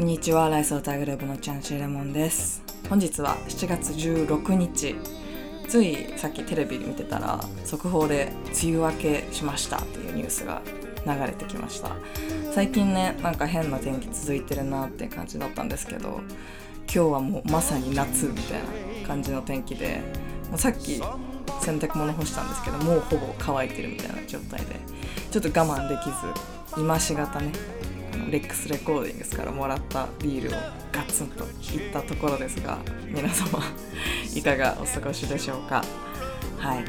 こんにちは、ライスオーターグループのチャンシーレモンです。本日は7月16日、ついさっきテレビ見てたら速報で梅雨明けしましたっていうニュースが流れてきました。最近ね、なんか変な天気続いてるなって感じだったんですけど、今日はもうまさに夏みたいな感じの天気で、もうさっき洗濯物干したんですけど、もうほぼ乾いてるみたいな状態で、ちょっと我慢できず、今しがたね、レックスレコーディングスからもらったビールをガツンといったところですが、皆様いかがお過ごしでしょうか。はい、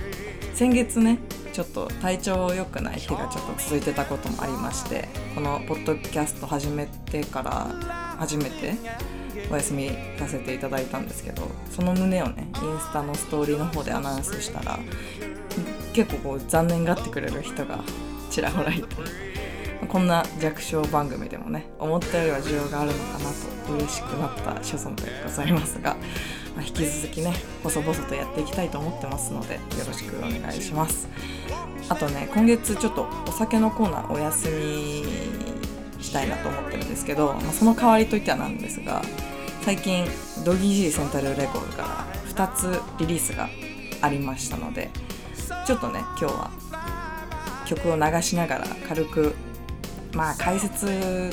先月ね、ちょっと体調良くない日がちょっと続いてたこともありまして、このポッドキャスト始めてから初めてお休みさせていただいたんですけど、その旨をね、インスタのストーリーの方でアナウンスしたら、結構こう残念がってくれる人がちらほらいて、こんな弱小番組でもね、思ったよりは需要があるのかなと嬉しくなった所存でございますが、引き続きね、細々とやっていきたいと思ってますので、よろしくお願いします。あとね、今月ちょっとお酒のコーナーお休みしたいなと思ってるんですけど、その代わりといってはなんですが、最近Doggy G Central Recordsから2つリリースがありましたので、ちょっとね、今日は曲を流しながら軽く、解説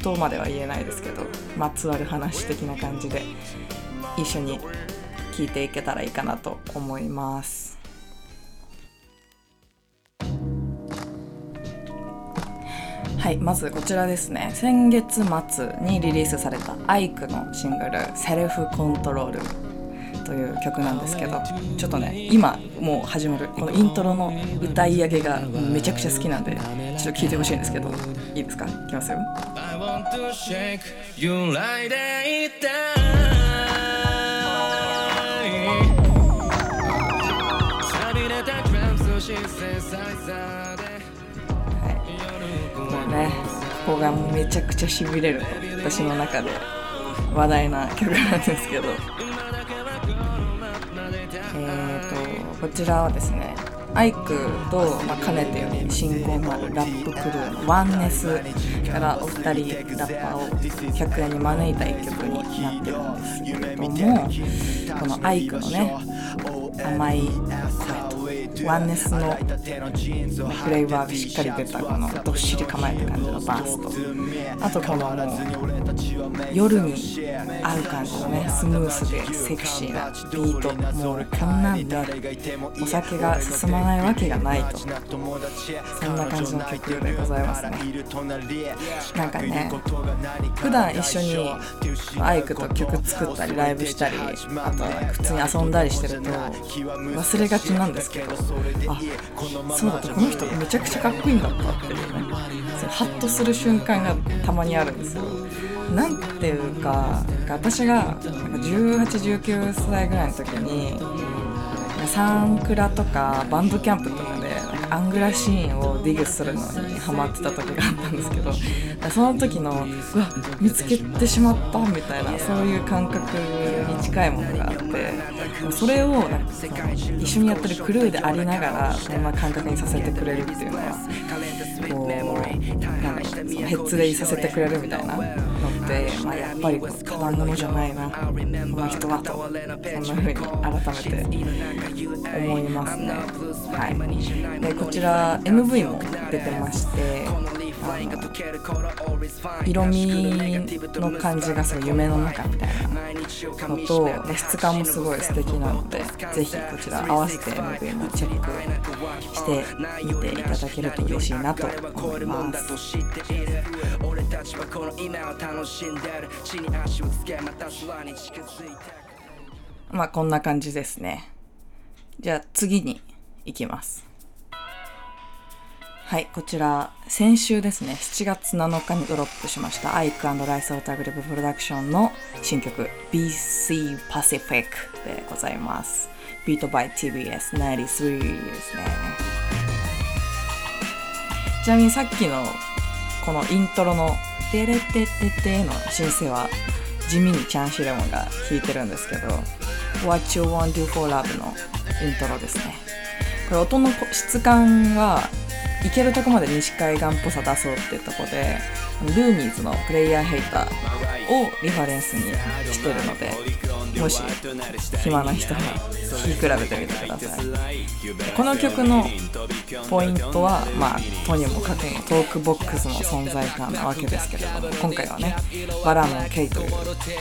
とまでは言えないですけど、まつわる話的な感じで一緒に聴いていけたらいいかなと思います。はい、まずこちらですね、先月末にリリースされたアイクのシングル「セルフコントロール」という曲なんですけど、ちょっとね、今もう始まるこのイントロの歌い上げがめちゃくちゃ好きなんで、ちょっと聴いてほしいんですけど、いいですか？いきますよ。I want to shake you like they die さびれたクラムとシンセサイザーで、はい、もうね、ここがめちゃくちゃしびれる私の中で話題な曲なんですけど、こちらはですね、アイクと、かねてより親交のあるラップクルーのワンネスからお二人ラッパーを客演に招いた一曲になってるんですけれども、このアイクのね、甘い声とワンネスのフレーバーがしっかり出た、このどっしり構えた感じのバースと、あとこの夜に合う感じのね、スムースでセクシーなビート、もうこんなんでお酒が進まないわけがないと、そんな感じの曲でございますね。なんかね、普段一緒にアイクと曲作ったりライブしたり、あとは普通に遊んだりしてると忘れがちなんですけど、そうだった、この人めちゃくちゃかっこいいんだったっていうね、ハッとする瞬間がたまにあるんですよ。なんていうか、私が18、19歳ぐらいの時にサンクラとかバンドキャンプとかでアングラシーンをディグするのにハマってた時があったんですけど、その時の見つけてしまったみたいな、そういう感覚に近いものがあって、それをなんか一緒にやってるクルーでありながらそんな感覚にさせてくれるっていうのは、ヘッズでいさせてくれるみたいなのって、やっぱりただものじゃないな、この人はと、そんな風に改めて思いますね。はい、でこちら MV も出てまして、色味の感じがすごい夢の中みたいなのと、質感もすごい素敵なので、ぜひこちら合わせて MV もチェックしてみていただけると嬉しいなと思います。こんな感じですね。じゃあ次に行きます。はい、こちら先週ですね、7月7日にドロップしましたアイク&ライスオーターグループプロダクションの新曲 B.C.Pacific でございます。ビートバイ TBS93 ですね。ちなみにさっきのこのイントロのテレテテテのシンセは地味にチャンシレモンが弾いてるんですけど、 What You Won't Do for Love のイントロですね。これ音の質感は、いけるとこまで西海岸っぽさ出そうっていうとこで、ルーニーズのプレイヤーヘイターをリファレンスにしてるので、もし暇な人は聴き比べてみてください。この曲のポイントは、とにもかくもトークボックスの存在感なわけですけれども、今回はね、バラモン・ケイという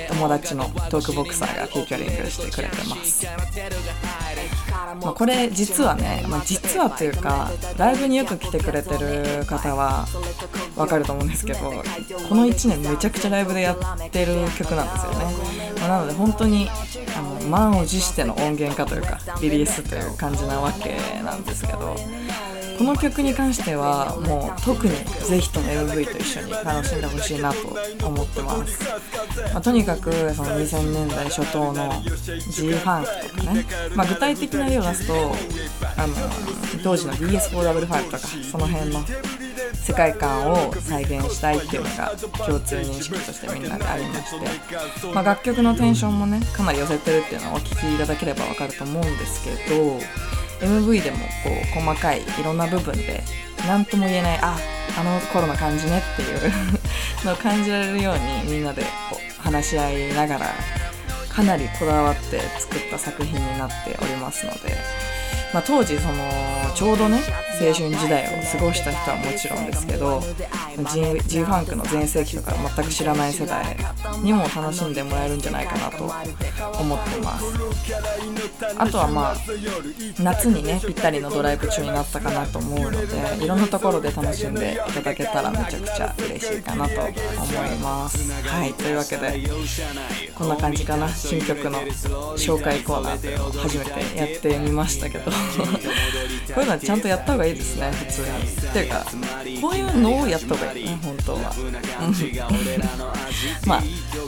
友達のトークボクサーがフィーチャリングしてくれてます。これ実はね、実はというか、ライブによく来てくれてる方はわかると思うんですけど、この1年めちゃくちゃライブでやってる曲なんですよね。なので本当に満を持しての音源化というかリリースという感じなわけなんですけど、この曲に関してはもう特にぜひとも MV と一緒に楽しんでほしいなと思ってます。とにかくその2000年代初頭の G-Hard とかね、具体的な例を出すと当時の BS4W-Hard とかその辺の世界観を再現したいっていうのが共通認識としてみんなでありまして、楽曲のテンションもねかなり寄せてるっていうのをお聞きいただければわかると思うんですけど、 MV でもこう細かいいろんな部分で何とも言えないあの頃の感じねっていうのを感じられるようにみんなでこう話し合いながらかなりこだわって作った作品になっておりますので、当時そのちょうどね青春時代を過ごした人はもちろんですけど、 G-Funk の全盛期とか全く知らない世代にも楽しんでもらえるんじゃないかなと思ってます。あとは夏にねぴったりのドライブ中になったかなと思うので、いろんなところで楽しんでいただけたらめちゃくちゃ嬉しいかなと思います。はい、というわけでこんな感じかな、新曲の紹介コーナーというのを初めてやってみましたけどこういうのはちゃんとやった方がいいですね、普通に。っていうか、こういうのをやった方がいいね、本当は。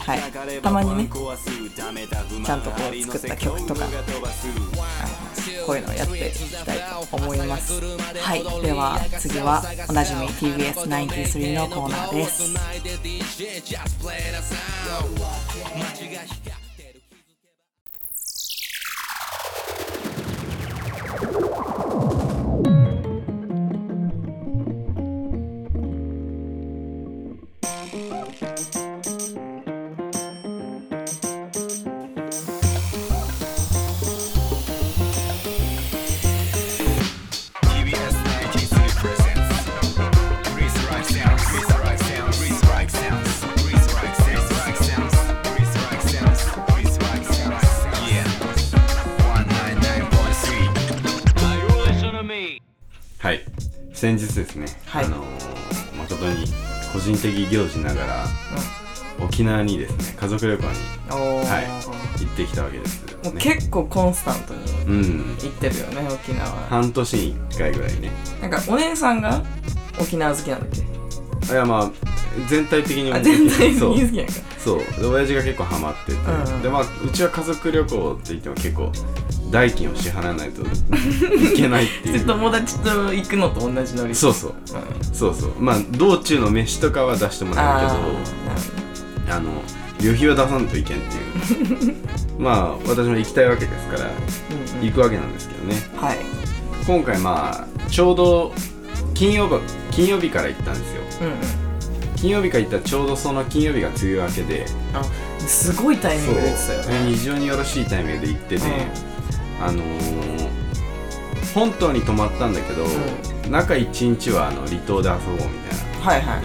はい、たまにね、ちゃんとこう作った曲とか、こういうのをやっていきたいと思います。はい、では次はおなじみ TBS93 のコーナーです。先日ですね、誠に個人的行事ながら、沖縄にですね、家族旅行に、行ってきたわけです、ね。もう結構コンスタントに行ってるよね、沖縄。半年に1回ぐらいね。なんかお姉さんが沖縄好きなんだっけ？いや全体的にも全体的に好きやんか。そう、で親父が結構ハマってて、でうちは家族旅行って言っても結構代金を支払わないといけないっていう友達と行くのと同じノリ。そうそう、道中の飯とかは出してもらえるけど、旅費は出さんといけんっていう私も行きたいわけですから行くわけなんですけどね。はい、今回ちょうど金曜日から行ったんですよ。金曜日から行ったらちょうどその金曜日が梅雨明けで、すごいタイミングでしたよね。非常によろしいタイミングで行ってね、本島に泊まったんだけど、中1日は離島で遊ぼうみたいな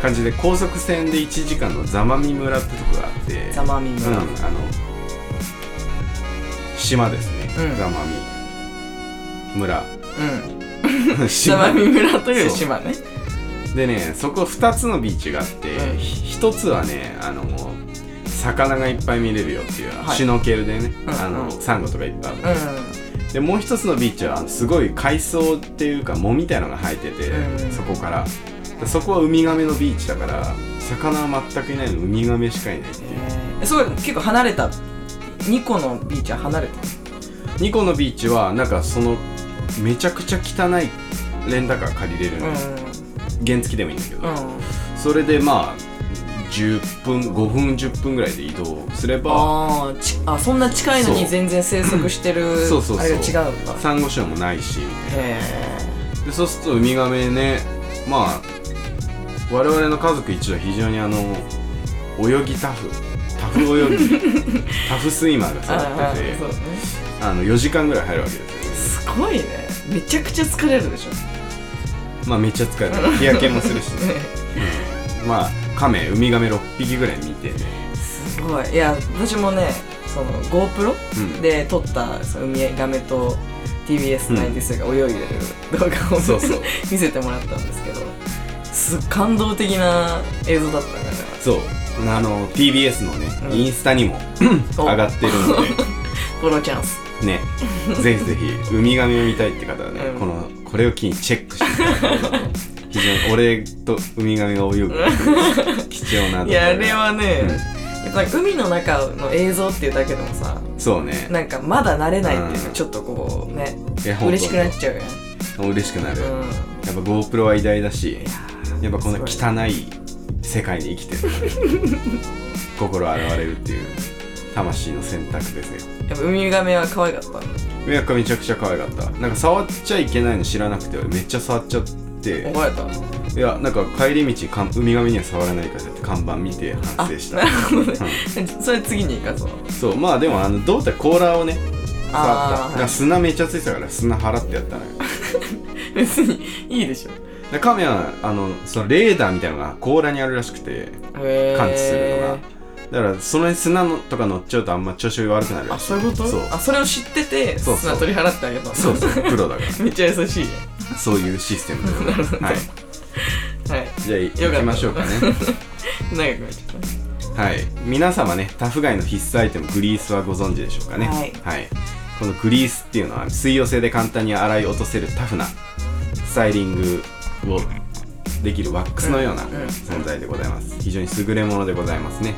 感じで、高速船で1時間の座間味村ってとこがあって、座間味村、島ですね、座間味村、座間味村という島ね。でね、そこ2つのビーチがあって、1つはね、魚がいっぱい見れるよっていう、シュノーケルでね、サンゴとかいっぱいある、で、もう1つのビーチはすごい海藻っていうか藻みたいなのが生えてて、そこからそこはウミガメのビーチだから、魚は全くいないの、ウミガメしかいないっていう、すごい結構離れた、2個のビーチは離れた2個のビーチは、なんかそのめちゃくちゃ汚いレンタカー借りれるの、原付でもいいんだけど、それで5分10分ぐらいで移動すれば、そんな近いのに全然生息してるあれが違うんだ。サンゴ礁もないしみたいな。でそうするとウミガメね、我々の家族一度非常に泳ぎタフ泳ぎタフスイマーが育ってて、そう、ね、4時間ぐらい入るわけですよね。すごいね。めちゃくちゃ疲れるでしょ。まあめっちゃ疲れる。日焼けもするしね、うん、まあウミガメ6匹ぐらい見て、ね、すごい。いや私もねその GoPro で撮ったそのウミガメと TBS93 が泳いでる動画を、うん、そうそう見せてもらったんですけど、感動的な映像だったんだから。そう、TBS のね、うん、インスタにも上がってるのでこのチャンスねぜひぜひウミガメを見たいって方はね、うん、これを機にチェックしてもらえたらと非常に俺とウミガメが泳ぐ貴重な動画。いやあれはね、うん、やっぱ海の中の映像っていうだけでもさ、そうね、なんかまだ慣れないっていうか、うん、ちょっとこうね嬉しくなっちゃうよね。嬉しくなる、うん、やっぱ GoPro は偉大だし、やっぱこんな汚い世界に生きてる、ね、心洗われるっていう魂の選択ですよ。やっぱウミガメは可愛かった。ウミガメめちゃくちゃ可愛かった。なんか触っちゃいけないの知らなくてめっちゃ触っちゃって、覚えた。いやなんか帰り道ウミガメには触らないからって看板見て反省した。なるほどね、うん、それ次に行かそう。そう、まあでも胴体甲羅をね触った。砂めっちゃついてたから砂払ってやったのよ別にいいでしょ。カメはそのレーダーみたいなのが甲羅にあるらしくて感知するのが、だからその砂のとか乗っちゃうとあんま調子悪くなる。あ、そういうこと。そう、あ、それを知ってて砂取り払ってあげた。そうそう、プロだからめっちゃ優しい。そういうシステムで、はいはい、じゃあ行きましょうかね長くなっちゃった。はい、皆様ねタフガイの必須アイテムグリースはご存知でしょうかね。はい、はい、このグリースっていうのは水溶性で簡単に洗い落とせるタフなスタイリングをできるワックスのような存在でございます。非常に優れものでございますね。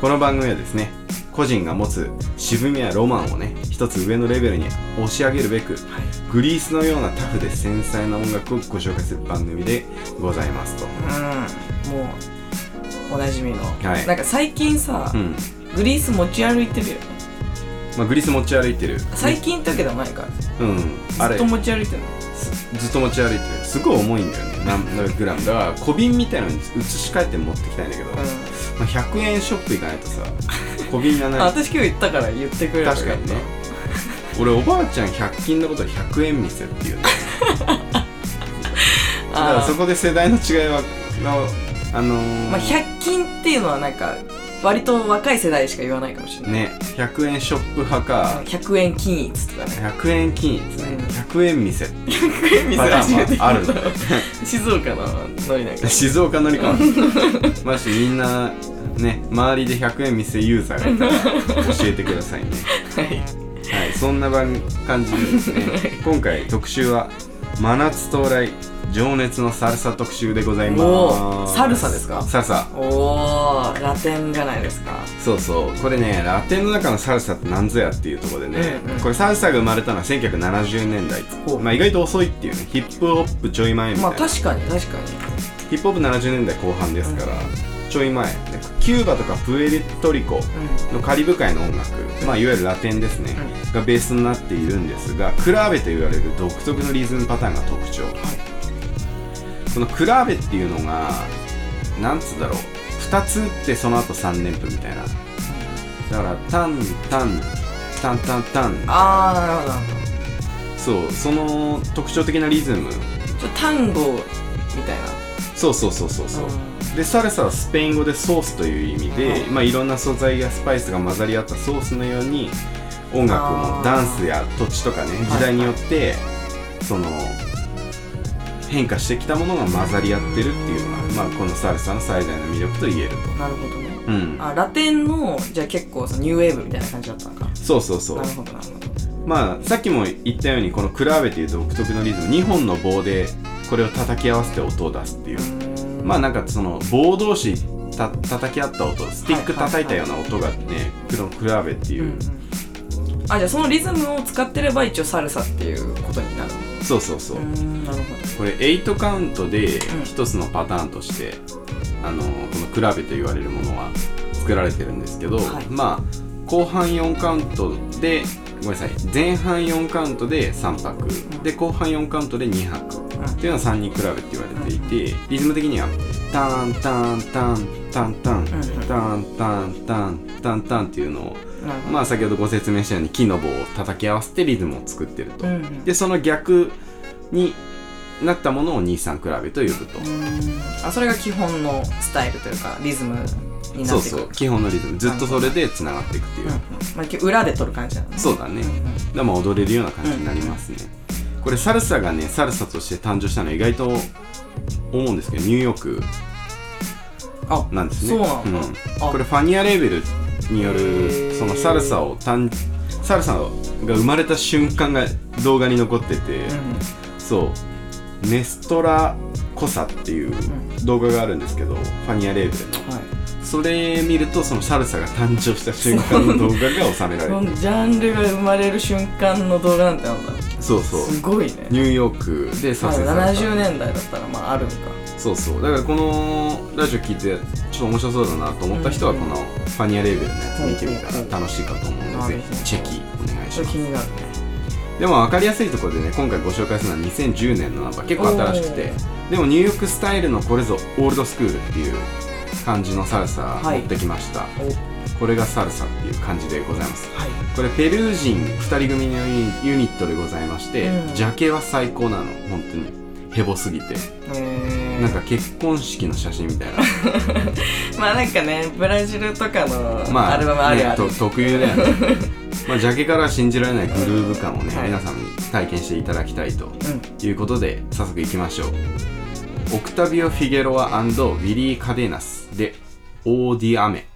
この番組はですね、個人が持つ渋みやロマンをね、一つ上のレベルに押し上げるべく、グリースのようなタフで繊細な音楽をご紹介する番組でございますと。うん、もうおなじみの、はい、なんか最近さ、うん、グリース持ち歩いてるよね。まあ、グリース持ち歩いてる。最近ってわけではないから。うん、あれずっと持ち歩いてるの。ずっと持ち歩いてる。すごい重いんだよね。何グラムだから小瓶みたいなのに移し替えて持ってきたいんだけど、うん、まあ、100円ショップ行かないとさ小瓶がない。あ、私今日行ったから言ってくれる。確かにね俺おばあちゃん100均のことを100円店って言うんだよねだからそこで世代の違いはまあ、100均っていうのはなんか割と若い世代しか言わないかもしれないね。100円ショップ派か100円均一とかね。100円均一ね、100円店100円店あるの静岡のノリなんか静岡ノリかもマジみんなね周りで100円店ユーザーがいたら教えてくださいねはい、はい、そんな感じでですね今回特集は真夏到来情熱のサルサ特集でございます。おー、サルサですか。サルサ。おー、ラテンじゃないですか。そうそう、これねラテンの中のサルサって何ぞやっていうところでね、うんうん、これサルサが生まれたのは1970年代、まあ、意外と遅いっていうね。ヒップホップちょい前みたいな。まあ確かに確かにヒップホップ70年代後半ですから、うん、ちょい前。キューバとかプエルトリコのカリブ海の音楽、うん、まあいわゆるラテンですね、うん、がベースになっているんですが、クラーベと言われる独特のリズムパターンが特徴。はい、そのクラーベっていうのがなんつうだろう、2つ打ってその後3連符みたいな。だからタンタンタンタンタン。ああ、なるほどなるほど。そう、その特徴的なリズム、タンゴみたいな。そうそうそうそうそう、うん、でサルサはスペイン語でソースという意味で、うん、まあいろんな素材やスパイスが混ざり合ったソースのように音楽もダンスや土地とかね時代によって、はい、その変化してきたものが混ざり合ってるっていうのが、まあ、このサルサの最大の魅力と言えると。なるほどね、うん、あ、ラテンのじゃあ結構そのニューウェーブみたいな感じだったのか。そうそうそう。なるほどなるほど。まあさっきも言ったようにこのクラーベという独特のリズム、2本の棒でこれを叩き合わせて音を出すっていう、まあなんかその棒同士叩き合った音、スティック叩いたような音がね、はいはいはい、クラーベっていう、うんうん、あ、じゃあそのリズムを使ってれば一応サルサっていうことになる。そうそうそう。なるほど。これ8カウントで一つのパターンとして、うん、このクラベと言われるものは作られてるんですけど、はい、まあ後半4カウントでごめんなさい、前半4カウントで3拍、うん、で後半4カウントで2拍、うん、っていうのは3人クラベって言われていて、うん、リズム的にはタンタンタンタンタンタンタンタンタンタンっていうのを、まあ先ほどご説明したように木の棒を叩き合わせてリズムを作ってると、でその逆になったものを23クラベと呼ぶと、あ、それが基本のスタイルというかリズムになっていく。そうそう、基本のリズムずっとそれでつながっていくっていう、まあ、裏で取る感じなのね。そうだね、でも踊れるような感じになりますね。これサルサがね、サルサとして誕生したのは意外と思うんですけど、ニューヨークなんですね。そうなんだ、これファニアレーベルによるそのサルサが生まれた瞬間が動画に残ってて、そうネストラコサっていう動画があるんですけど、ファニアレーベルの、それ見るとそのサルサが誕生した瞬間の動画が収められてるジャンルが生まれる瞬間の動画なんてなんだ。そうそう、すごいね。ニューヨークで撮影された70年代だったらまああるんか。そうそう、だからこのラジオ聞いてちょっと面白そうだなと思った人はこのファニアレーベルのやつ見てみたら楽しいかと思うので、ぜひチェキお願いします。気になるね。でも分かりやすいところでね、今回ご紹介するのは2010年のナンバー、結構新しくて、でもニューヨークスタイルのこれぞオールドスクールっていう感じのサルサ持ってきました、これがサルサっていう感じでございます、これペルー人2人組のユニットでございまして、ジャケは最高なの、本当にヘボすぎて、なんか結婚式の写真みたいなまあなんかね、ブラジルとかのアルバムあるある、特有だよねまあジャケから信じられないグルーヴ感をね、皆さんに体験していただきたいということで、早速いきましょう。オクタビオ・フィゲロア&ウィリー・カデナスでオーディアメ。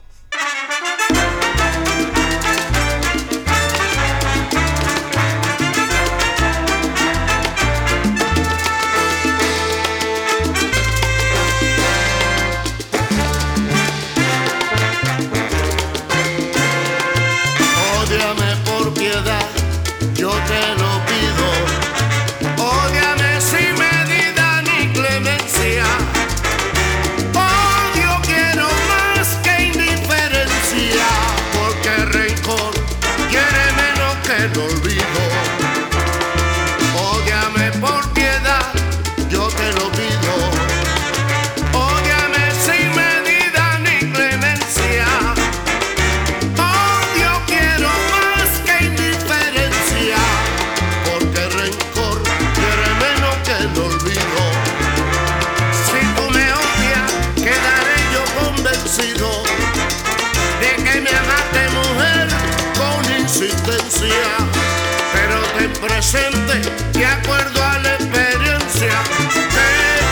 Presente de acuerdo a la experiencia que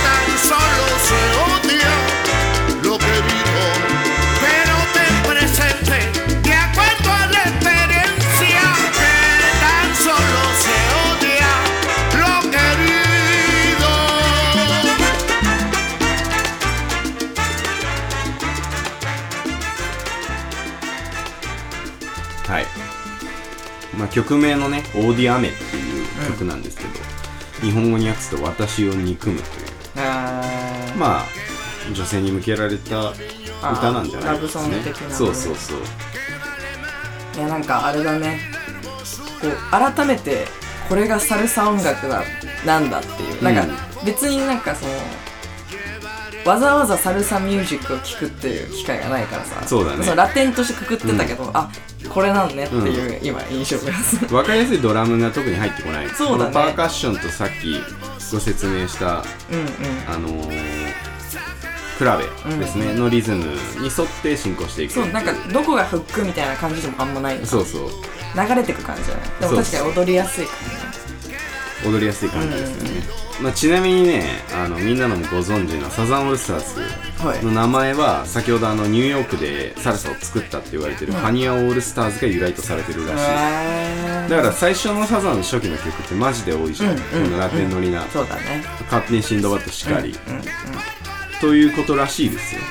tan solo se odia lo que vivo, pero ten presente de acuerdo a la experiencia que tan solo se odia lo querido。 はい、まあ曲名のね、オーディアメ曲なんですけど、日本語に訳すと私を憎むという、まあ女性に向けられた歌なんじゃないですかね。ラブソング的な、そうそうそう。いやなんかあれだね、こう改めてこれがサルサ音楽だなんだっていう、なんか別になんかそのわざわざサルサミュージックを聴くっていう機会がないからさ、そうだね、そのラテンとしてくくってたけど、あ、これなんねっていう、今印象が分かりやすい。ドラムが特に入ってこない。そうだね、このパーカッションとさっきご説明した、クラベですね、のリズムに沿って進行していく。そう、なんかどこがフックみたいな感じでもあんまない。そうそう、流れてく感じじゃない。でも確かに踊りやすい感じ、踊りやすい感じですよね、まあ、ちなみにね、みんなのもご存知のサザンオールスターズの名前は、先ほどニューヨークでサルサを作ったって言われてるファニアオールスターズが由来とされてるらしい。だから最初のサザンの初期の曲ってマジで多いじゃん、このラテンノリな、そうだね、勝手にシンドバッドしかり、ということらしいですよ。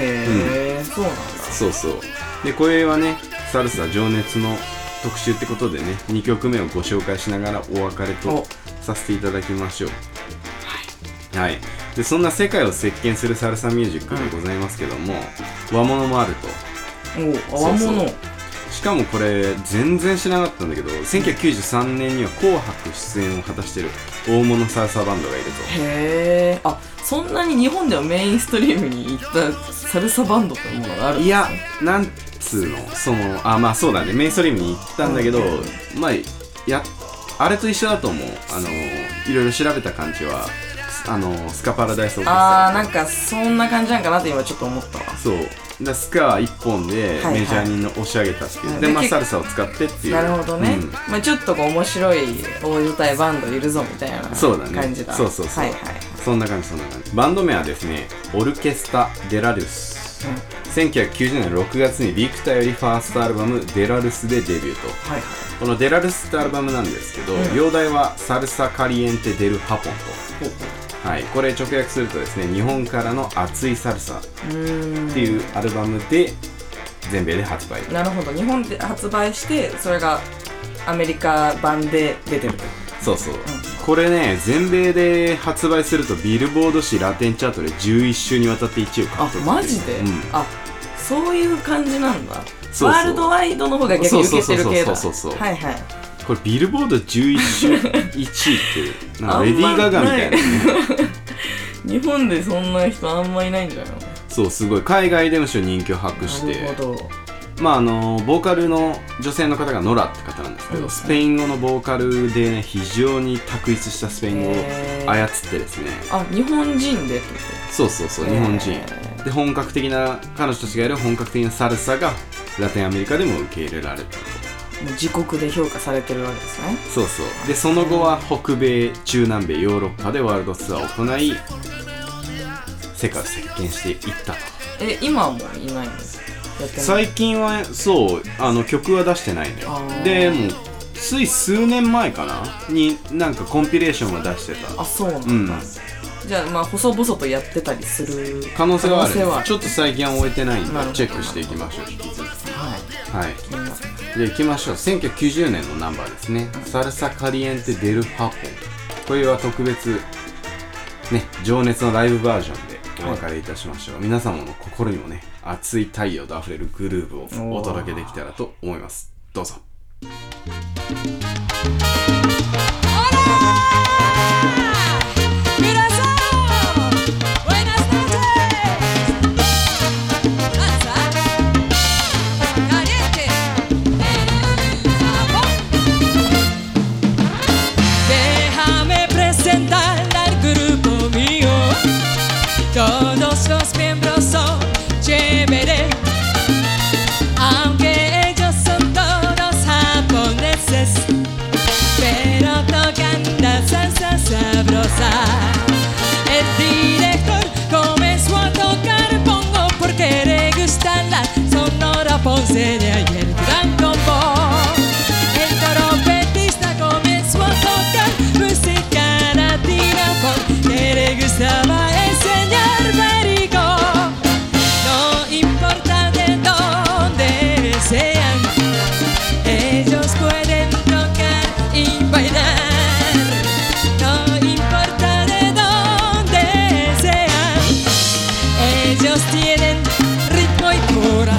へー、そうなんだ。そうそう。で、これはね、サルサ情熱の特集ってことでね、2曲目をご紹介しながらお別れとさせていただきましょう。はい、はい、でそんな世界を席巻するサルサミュージックでございますけども、和物もあると。お、和物。しかもこれ全然知らなかったんだけど、1993年には紅白出演を果たしてる大物サルサバンドがいると。へー、あ、そんなに日本ではメインストリームに行ったサルサバンドってものがあるんです、ね、いや、なんつーの、その、あ、まあそうだね、メインストリームに行ったんだけど、うん、まあ、や、あれと一緒だと思う。いろいろ調べた感じは、スカパラダイスオーケストラ、あー、なんかそんな感じなんかなって今ちょっと思ったわ。そうだ、スカー一本でメジャーに押し上げたっていう、はいはい、で、まあ、サルサを使ってっていう。なるほどね、うん、まあ、ちょっとこう面白い大所帯バンドいるぞみたいな感じだ。そうだね、そうそうそう、はいはい、そんな感じ、そんな感じ。バンド名はですね、オルケスタ・デラルス、うん、1990年6月にビクタよりファーストアルバムデラルスでデビューと、はいはい、このデラルスってアルバムなんですけど、うん、洋題はサルサ・カリエンテ・デル・ハポンと、ほうほう、はい、これ直訳するとですね、日本からの熱いサルサっていうアルバムで全米で発売。なるほど、日本で発売してそれがアメリカ版で出てると。そうそう、うん、これね、全米で発売するとビルボード誌ラテンチャートで11週にわたって1位を獲得。あ、マジで、うん、あ、そういう感じなんだ。そうそう、ワールドワイドの方が逆に受けてる系だ。そうそうそうそうそうそう、はいはい。これビルボード11週1位ってなんかレディー・ガガみたいな、ね、日本でそんな人あんまいないんじゃないの。そう、すごい海外でも人気を博して。なるほど。まあボーカルの女性の方がノラって方なんですけど、うん、スペイン語のボーカルで、ね、非常に卓越したスペイン語を操ってですね。あ、日本人でってこと。そうそうそう、日本人で、本格的な、彼女たちがやる本格的なサルサがラテンアメリカでも受け入れられた。自国で評価されてるわけですね。そうそう、で、その後は北米、中南米、ヨーロッパでワールドツアーを行い世界を席巻していったと。え、今はもういないんですか。最近はそう、曲は出してないのよ。で、もうつい数年前かなになんかコンピレーションは出してた。あ、そうなんだ、うん。じゃあ、まあ細々とやってたりする可能性はある。ちょっと最近は終えてないんでチェックしていきましょう、引き続き。はい、はい、で、行きましょう。1990年のナンバーですね、うん、サルサカリエンテデルハポン。これは特別ね、情熱のライブバージョンでお別れいたしましょう、はい、皆様の心にもね、熱い太陽とあふれるグルーヴをお届けできたらと思います。どうぞ。Todos los miembros son chéveres, aunque ellos son todos japoneses, pero tocan la salsa sabrosa. El director comenzó a tocar bongo porque le gusta la sonora ponceña y el gran combo. El trompetista comenzó a tocar música latina porque le gustaba el señor Marico. No importa de dónde sean, ellos pueden tocar y bailar. No importa de dónde sean, ellos tienen ritmo y corazón.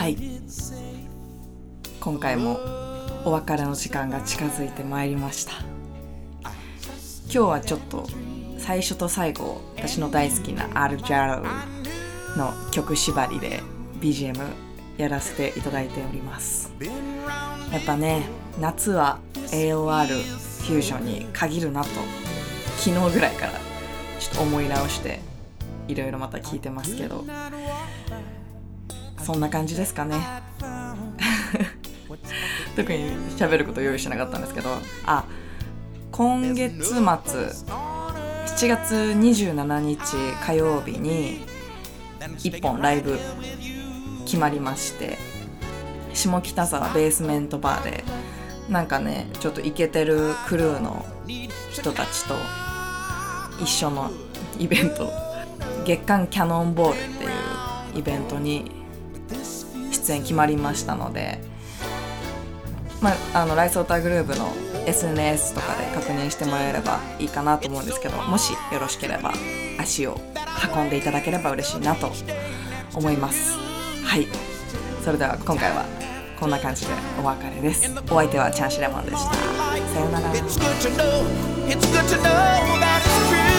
はい、今回もお別れの時間が近づいてまいりました。今日はちょっと最初と最後、私の大好きな RJARL の曲縛りで BGM やらせていただいております。やっぱね、夏は AOR フュージョンに限るなと昨日ぐらいからちょっと思い直していろいろまた聞いてますけど、そんな感じですかね特に喋ること用意しなかったんですけど、あ、今月末7月27日火曜日に1本ライブ決まりまして、下北沢ベースメントバーでなんかね、ちょっとイケてるクルーの人たちと一緒のイベント、月刊キャノンボールっていうイベントに出演決まりましたので、ライスオーターグルーブの SNS とかで確認してもらえればいいかなと思うんですけど、もしよろしければ足を運んでいただければ嬉しいなと思います。はい、それでは今回はこんな感じでお別れです。お相手はチャンシレモンでした。さようなら。